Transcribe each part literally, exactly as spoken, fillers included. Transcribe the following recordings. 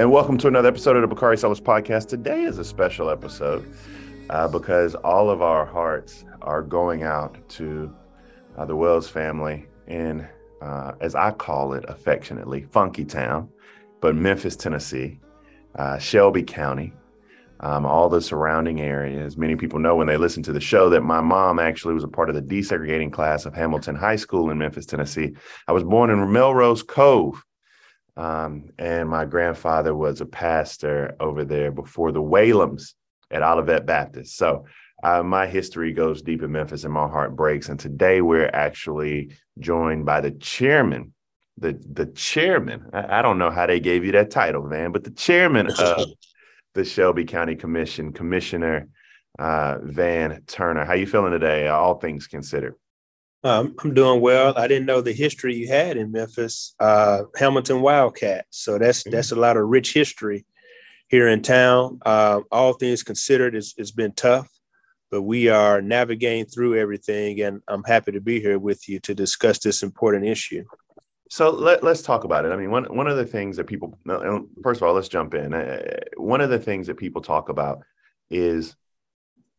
and welcome to another episode of the Bakari Sellers Podcast. Today is a special episode uh, because all of our hearts are going out to uh, the Wells family in, uh, as I call it affectionately, Funky Town, but Memphis, Tennessee, uh, Shelby County, um, all the surrounding areas. Many people know when they listen to the show that my mom actually was a part of the desegregating class of Hamilton High School in Memphis, Tennessee. I was born in Melrose Cove. Um, and my grandfather was a pastor over there before the Whalums at Olivet Baptist. So uh, my history goes deep in Memphis and my heart breaks. And today we're actually joined by the chairman, the, the chairman. I, I don't know how they gave you that title, man, but the chairman of the Shelby County Commission, Commissioner uh, Van Turner. How you feeling today, all things considered? Um, I'm doing well. I didn't know the history you had in Memphis, uh, Hamilton Wildcats. So that's that's a lot of rich history here in town. Uh, all things considered, it's, it's been tough, but we are navigating through everything. And I'm happy to be here with you to discuss this important issue. So let, let's talk about it. I mean, one, one of the things that people, first of all, let's jump in. Uh, one of the things that people talk about is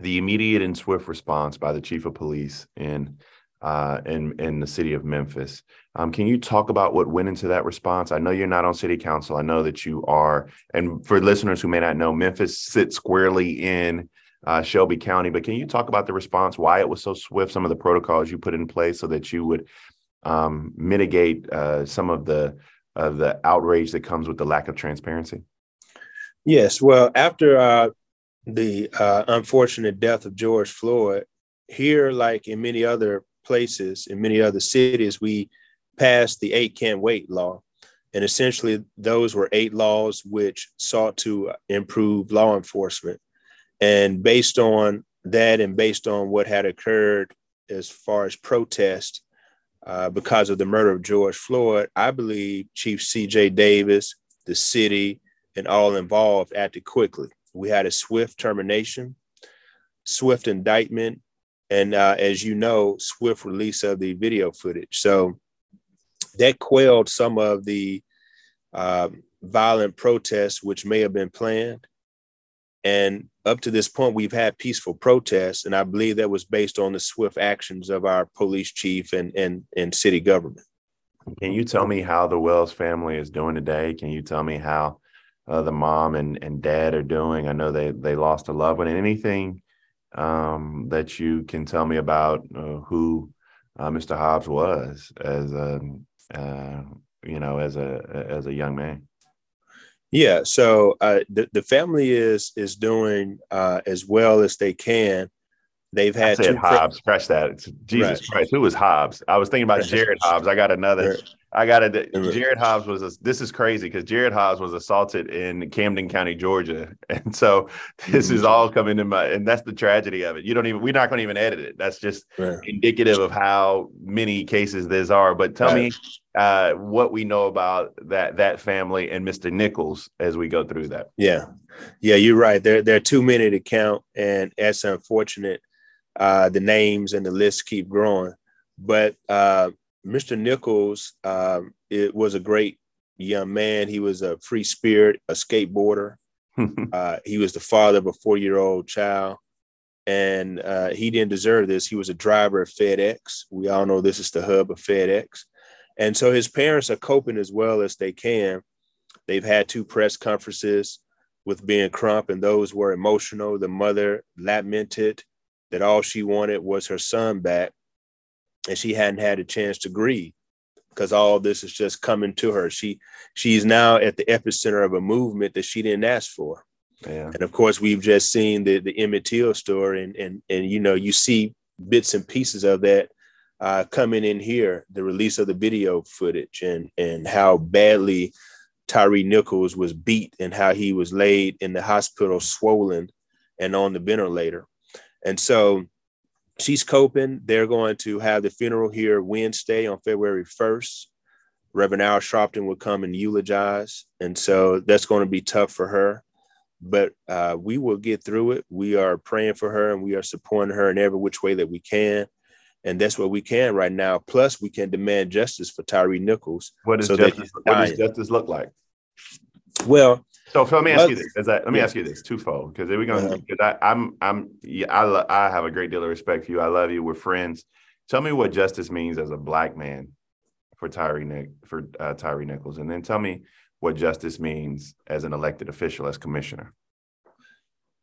the immediate and swift response by the chief of police in Uh, in, in the city of Memphis. Um, can you talk about what went into that response? I know you're not on city council. I know that you are. And for listeners who may not know, Memphis sits squarely in uh, Shelby County. But can you talk about the response, why it was so swift, some of the protocols you put in place so that you would um, mitigate uh, some of the, uh, the outrage that comes with the lack of transparency? Yes. Well, after uh, the uh, unfortunate death of George Floyd, here, like in many other places, in many other cities, we passed the eight can't wait law. And essentially those were eight laws which sought to improve law enforcement. And based on that and based on what had occurred as far as protest uh, because of the murder of George Floyd, I believe Chief C J Davis, the city, and all involved acted quickly. We had a swift termination, swift indictment, and uh, as you know, swift release of the video footage. So that quelled some of the uh, violent protests which may have been planned. And up to this point, we've had peaceful protests. And I believe that was based on the swift actions of our police chief and, and, and city government. Can you tell me how the Wells family is doing today? Can you tell me how uh, the mom and, and dad are doing? I know they, they lost a loved one. And anything um that you can tell me about uh, who uh, Mister Hobbs was as a uh, you know as a as a young man? Yeah, so uh, the the family is is doing uh, as well as they can. They've had I said two Hobbs. Cra- Crash that, it's, Jesus right. Christ, who was Hobbs? I was thinking about Jared Hobbs. I got another. Right. I got a Jared Hobbs was a, this is crazy because Jared Hobbs was assaulted in Camden County, Georgia, and so this mm-hmm. is all coming to my and that's the tragedy of it. You don't even we're not going to even edit it. That's just yeah. indicative of how many cases there are. But tell right. me uh, what we know about that that family and Mister Nichols as we go through that. Yeah, yeah, you're right. There there are too many to count, and that's unfortunate. Uh, the names and the lists keep growing, but. Uh, Mister Nichols, um, it was a great young man. He was a free spirit, a skateboarder. uh, he was the father of a four-year-old child, and uh, he didn't deserve this. He was a driver of FedEx. We all know this is the hub of FedEx. And so his parents are coping as well as they can. They've had two press conferences with Ben Crump, and those were emotional. The mother lamented that all she wanted was her son back. And she hadn't had a chance to grieve because all this is just coming to her. She she's now at the epicenter of a movement that she didn't ask for. Yeah. And of course, we've just seen the, the Emmett Till story and, and, and, you know, you see bits and pieces of that uh, coming in here, the release of the video footage and, and how badly Tyre Nichols was beat and how he was laid in the hospital swollen and on the ventilator. And so she's coping. They're going to have the funeral here Wednesday on February first. Reverend Al Sharpton will come and eulogize. And so that's going to be tough for her. But uh, we will get through it. We are praying for her and we are supporting her in every which way that we can. And that's what we can right now. Plus, we can demand justice for Tyre Nichols. What does so justice, what does justice look like? Well, So Phil, let me ask you this. As I, let me yeah. ask you this twofold, because we're going to. Because I'm, I'm, yeah, I, lo- I have a great deal of respect for you. I love you. We're friends. Tell me what justice means as a black man for Tyre Nick for uh, Tyre Nichols, and then tell me what justice means as an elected official, as commissioner.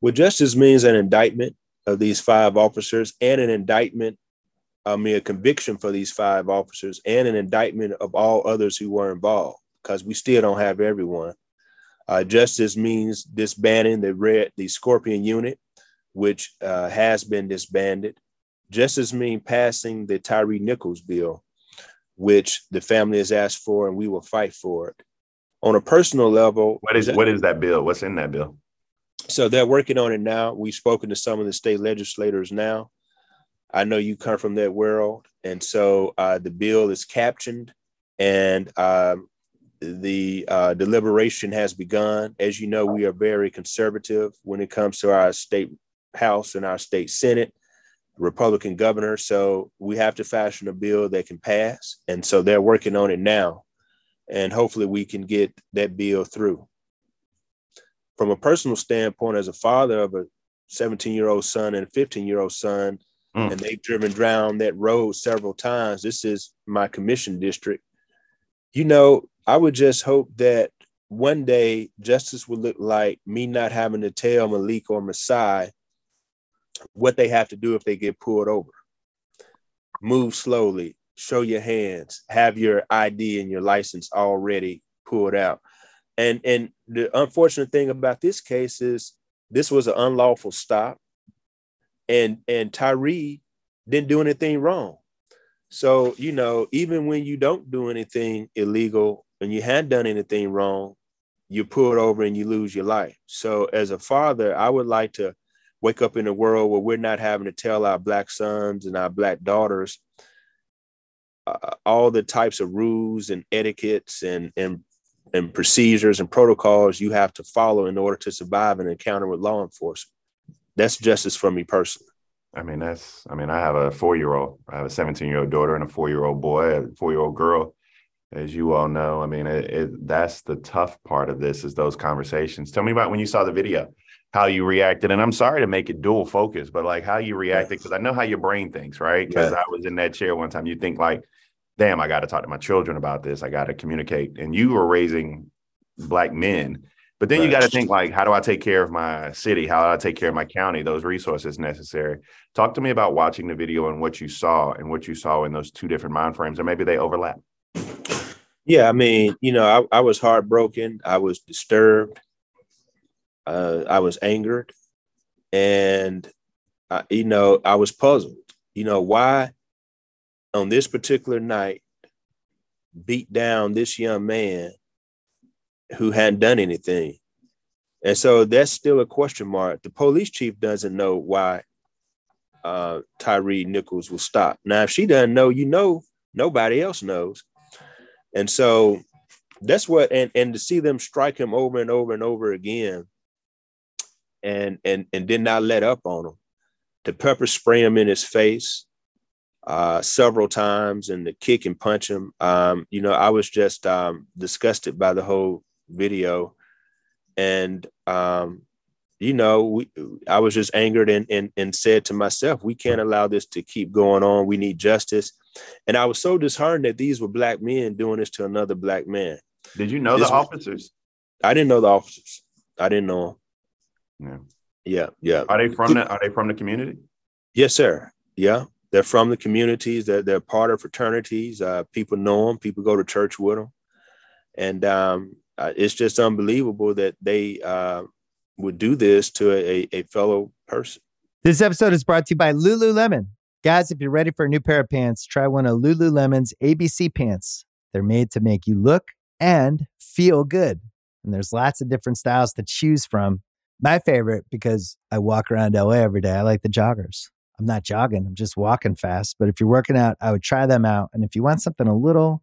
What justice means an indictment of these five officers, and an indictment, I mean, a conviction for these five officers, and an indictment of all others who were involved, because we still don't have everyone. Uh, justice means disbanding the red, the Scorpion Unit, which uh, has been disbanded. Justice means passing the Tyre Nichols bill, which the family has asked for, and we will fight for it. On a personal level, what is what is that bill? What's in that bill? So they're working on it now. We've spoken to some of the state legislators now. I know you come from that world, and so uh, the bill is captioned, and Uh, The uh, deliberation has begun. As you know, we are very conservative when it comes to our state house and our state Senate, Republican governor. So we have to fashion a bill that can pass. And so they're working on it now. And hopefully we can get that bill through. From a personal standpoint, as a father of a seventeen-year-old son and a fifteen-year-old son, mm. and they've driven down that road several times. This is my commission district. You know, I would just hope that one day justice would look like me not having to tell Malik or Masai what they have to do if they get pulled over. Move slowly, show your hands, have your I D and your license already pulled out. And, and the unfortunate thing about this case is this was an unlawful stop, and, and Tyre didn't do anything wrong. So, you know, even when you don't do anything illegal and you hadn't done anything wrong, you're pulled over and you lose your life. So as a father, I would like to wake up in a world where we're not having to tell our black sons and our black daughters uh, all the types of rules and etiquettes and, and, and procedures and protocols you have to follow in order to survive an encounter with law enforcement. That's justice for me personally. I mean, that's, I mean, I have a four-year-old, I have a seventeen-year-old daughter and a four-year-old boy, a four-year-old girl, as you all know. I mean, it, it, that's the tough part of this, is those conversations. Tell me about when you saw the video, how you reacted. And I'm sorry to make it dual focus, but like how you reacted, because I know how your brain thinks, right? Because yeah. I was in that chair one time. You think like, damn, I got to talk to my children about this. I got to communicate. And you were raising black men. But then you got to think like, how do I take care of my city? How do I take care of my county? Those resources necessary. Talk to me about watching the video and what you saw and what you saw in those two different mind frames, or maybe they overlap. Yeah, I mean, you know, I, I was heartbroken. I was disturbed. Uh, I was angered. And, I, you know, I was puzzled. You know, why on this particular night beat down this young man who hadn't done anything? And so that's still a question mark. The police chief doesn't know why uh, Tyre Nichols was stopped. Now, if she doesn't know, you know, nobody else knows. And so that's what, and, and to see them strike him over and over and over again and, and, and did not let up on him, to pepper spray him in his face uh, several times and to kick and punch him. Um, you know, I was just um, disgusted by the whole video. And, um, you know, we, I was just angered and, and, and said to myself, we can't allow this to keep going on. We need justice. And I was so disheartened that these were black men doing this to another black man. Did you know this the officers? Was, I didn't know the officers. I didn't know them. Yeah. Yeah. Yeah. Are they from the, are they from the community? Yes, sir. Yeah. They're from the communities. They're, they're part of fraternities. Uh, people know them. People go to church with them. And, um, Uh, it's just unbelievable that they uh, would do this to a, a fellow person. This episode is brought to you by Lululemon. Guys, if you're ready for a new pair of pants, try one of Lululemon's A B C pants. They're made to make you look and feel good. And there's lots of different styles to choose from. My favorite, because I walk around L A every day, I like the joggers. I'm not jogging, I'm just walking fast. But if you're working out, I would try them out. And if you want something a little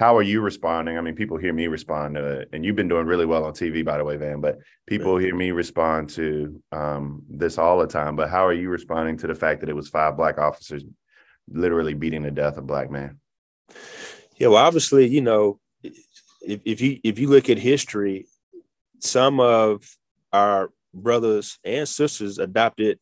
how are you responding? I mean, people hear me respond to it, and you've been doing really well on T V, by the way, Van, but people hear me respond to um, this all the time. But how are you responding to the fact that it was five black officers literally beating to death a black man? Yeah, well, obviously, you know, if, if you if you look at history, some of our brothers and sisters adopted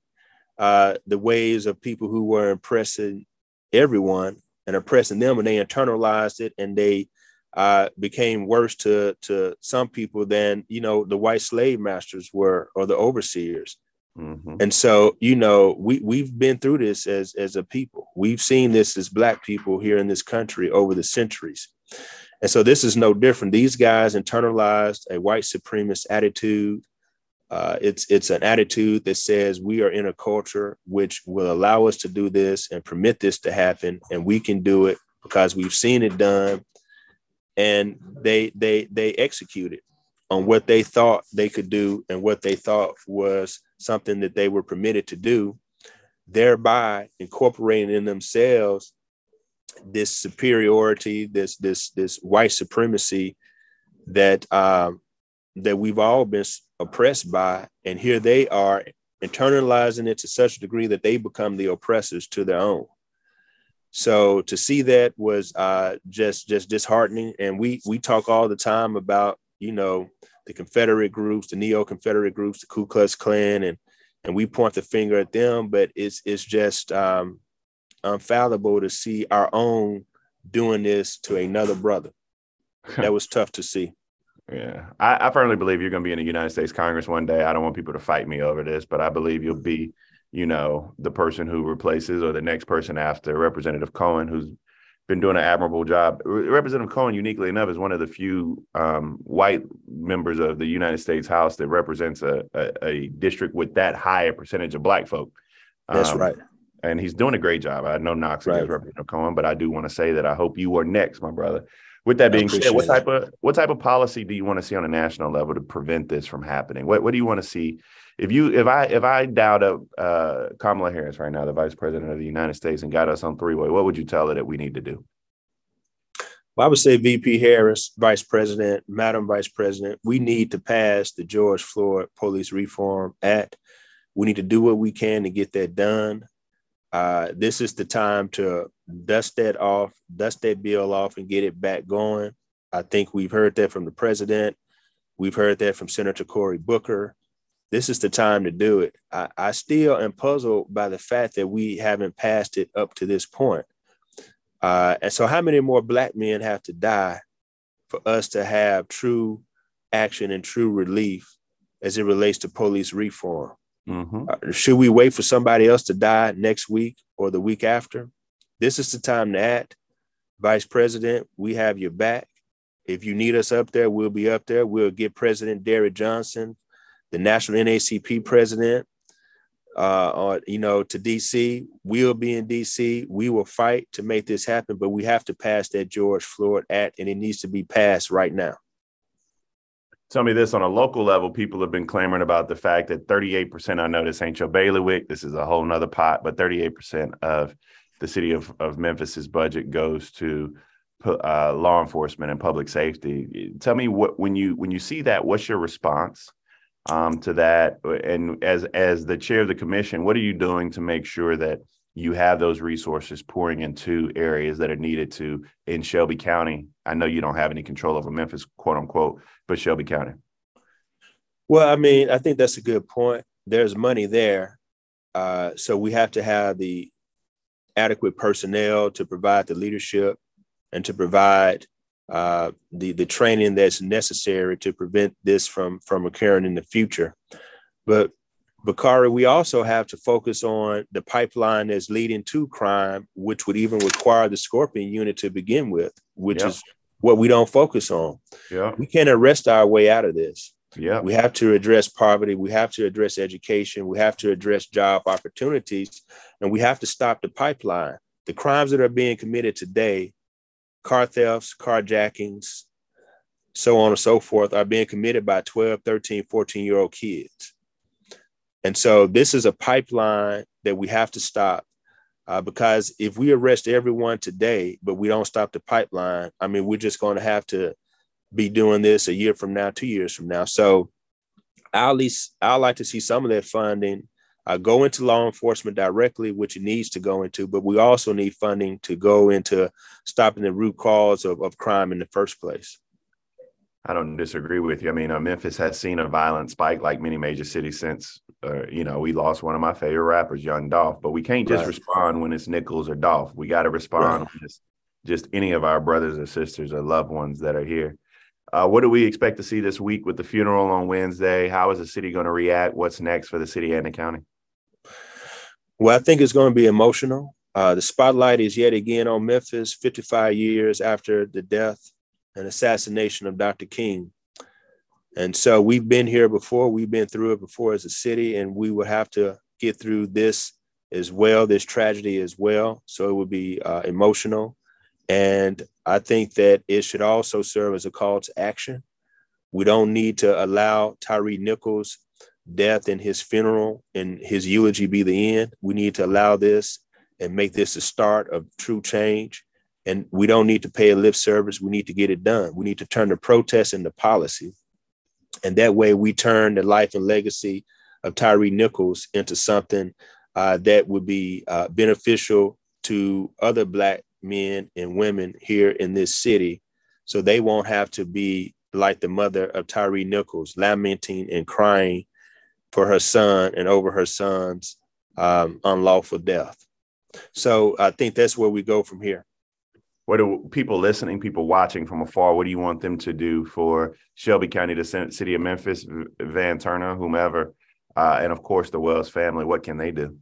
uh, the ways of people who were oppressing everyone and oppressing them, and they internalized it, and they uh, became worse to to some people than, you know, the white slave masters were, or the overseers. Mm-hmm. And so, you know, we we've been through this as as a people. We've seen this as black people here in this country over the centuries. And so this is no different. These guys internalized a white supremacist attitude. Uh, it's it's an attitude that says we are in a culture which will allow us to do this and permit this to happen, and we can do it because we've seen it done. And they they they executed on what they thought they could do and what they thought was something that they were permitted to do, thereby incorporating in themselves this superiority, this this this white supremacy that um, that we've all been oppressed by. And here they are internalizing it to such a degree that they become the oppressors to their own. So to see that was uh, just just disheartening. And we we talk all the time about, you know, the Confederate groups, the neo-Confederate groups, the Ku Klux Klan, and and we point the finger at them. But it's it's just um, unfathomable to see our own doing this to another brother. That was tough to see. Yeah, I, I firmly believe you're going to be in the United States Congress one day. I don't want people to fight me over this, but I believe you'll be, you know, the person who replaces, or the next person after Representative Cohen, who's been doing an admirable job. Representative Cohen, uniquely enough, is one of the few um, white members of the United States House that represents a, a, a district with that high a percentage of black folk. Um, That's right. And he's doing a great job. I know Knox right. against Representative Cohen, but I do want to say that I hope you are next, my brother. With that being said, what type of what type of policy do you want to see on a national level to prevent this from happening? What what do you want to see? If you if I if I dialed up uh, Kamala Harris right now, the vice president of the United States, and got us on three-way, what would you tell her that we need to do? Well, I would say V P Harris, Vice President, Madam Vice President, we need to pass the George Floyd Police Reform Act. We need to do what we can to get that done. Uh, this is the time to dust that off, dust that bill off, and get it back going. I think we've heard that from the president. We've heard that from Senator Cory Booker. This is the time to do it. I, I still am puzzled by the fact that we haven't passed it up to this point. Uh, and so how many more black men have to die for us to have true action and true relief as it relates to police reform? Mm-hmm. Uh, should we wait for somebody else to die next week or the week after? This is the time to act. Vice President, we have your back. If you need us up there, we'll be up there. We'll get President Derrick Johnson, the national N double A C P president, uh, or, you know, to D C. We'll be in D C. We will fight to make this happen, but we have to pass that George Floyd Act, and it needs to be passed right now. Tell me this, on a local level, people have been clamoring about the fact that thirty-eight percent, I know this ain't your bailiwick, this is a whole nother pot, but thirty-eight percent of the city of, of Memphis's budget goes to uh, law enforcement and public safety. Tell me, what when you when you see that, what's your response um, to that? And as as the chair of the commission, what are you doing to make sure that you have those resources pouring into areas that are needed to in Shelby County? I know you don't have any control over Memphis, quote unquote, but Shelby County. Well, I mean, I think that's a good point. There's money there. Uh, so we have to have the adequate personnel to provide the leadership and to provide uh, the, the training that's necessary to prevent this from, from occurring in the future. But Bakari, we also have to focus on the pipeline that's leading to crime, which would even require the Scorpion Unit to begin with, which yeah. is what we don't focus on. Yeah. We can't arrest our way out of this. Yeah. We have to address poverty. We have to address education. We have to address job opportunities, and we have to stop the pipeline. The crimes that are being committed today, car thefts, carjackings, so on and so forth, are being committed by twelve, thirteen, fourteen-year-old kids. And so this is a pipeline that we have to stop, uh, because if we arrest everyone today, but we don't stop the pipeline, I mean, we're just going to have to be doing this a year from now, two years from now. So I'll at least I'd like to see some of that funding uh, go into law enforcement directly, which it needs to go into. But we also need funding to go into stopping the root cause of, of crime in the first place. I don't disagree with you. I mean, uh, Memphis has seen a violent spike like many major cities since, uh, you know, we lost one of my favorite rappers, Young Dolph. But we can't just right. respond when it's Nichols or Dolph. We got to respond right. when it's just any of our brothers or sisters or loved ones that are here. Uh, what do we expect to see this week with the funeral on Wednesday? How is the city going to react? What's next for the city and the county? Well, I think it's going to be emotional. Uh, the spotlight is yet again on Memphis, fifty-five years after the death and assassination of Doctor King. And so we've been here before, we've been through it before as a city, and we will have to get through this as well, this tragedy as well. So it will be uh, emotional. And I think that it should also serve as a call to action. We don't need to allow Tyre Nichols' death and his funeral and his eulogy be the end. We need to allow this and make this the start of true change. And we don't need to pay a lip service. We need to get it done. We need to turn the protest into policy. And that way we turn the life and legacy of Tyre Nichols into something uh, that would be uh, beneficial to other Black men and women here in this city, so they won't have to be like the mother of Tyre Nichols, lamenting and crying for her son and over her son's um, unlawful death. So I think that's where we go from here. What do people listening, people watching from afar, what do you want them to do for Shelby County, the city of Memphis, Van Turner, whomever, uh, and of course the Wells family? What can they do?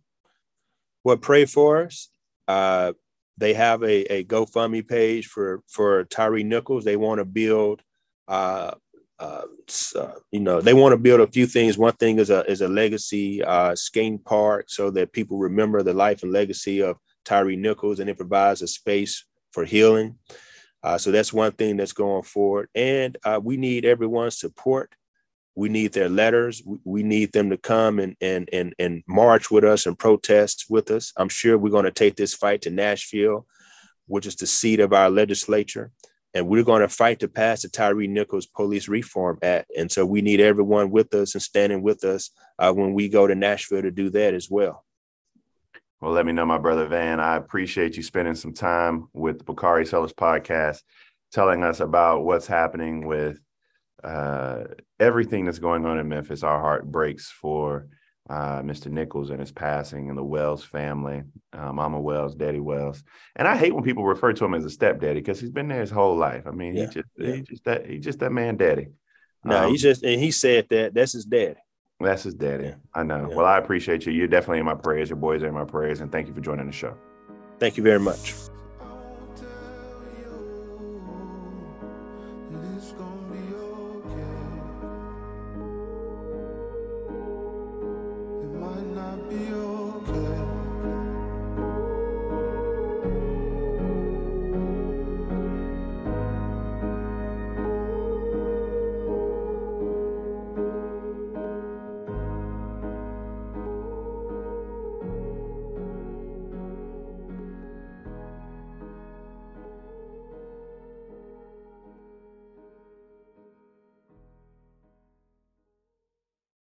Well, pray for us. Uh, They have a, a GoFundMe page for, for Tyre Nichols. They want to build, uh, uh, uh, you know, they want to build a few things. One thing is a is a legacy uh, skating park so that people remember the life and legacy of Tyre Nichols, and it provides a space for healing. Uh, so that's one thing that's going forward. And uh, we need everyone's support. We need their letters. We need them to come and, and, and, and march with us and protest with us. I'm sure we're going to take this fight to Nashville, which is the seat of our legislature. And we're going to fight to pass the Tyre Nichols Police Reform Act. And so we need everyone with us and standing with us uh, when we go to Nashville to do that as well. Well, let me know, my brother Van. I appreciate you spending some time with the Bakari Sellers podcast, telling us about what's happening with Uh, everything that's going on in Memphis. Our heart breaks for uh, Mister Nichols and his passing, and the Wells family, uh, Mama Wells, Daddy Wells. And I hate when people refer to him as a stepdaddy, because he's been there his whole life. I mean, yeah, he just, yeah. he just that, he just that man, daddy. No, um, he just, and he said that that's his daddy. That's his daddy. Yeah. I know. Yeah. Well, I appreciate you. You're definitely in my prayers. Your boys are in my prayers, and thank you for joining the show. Thank you very much.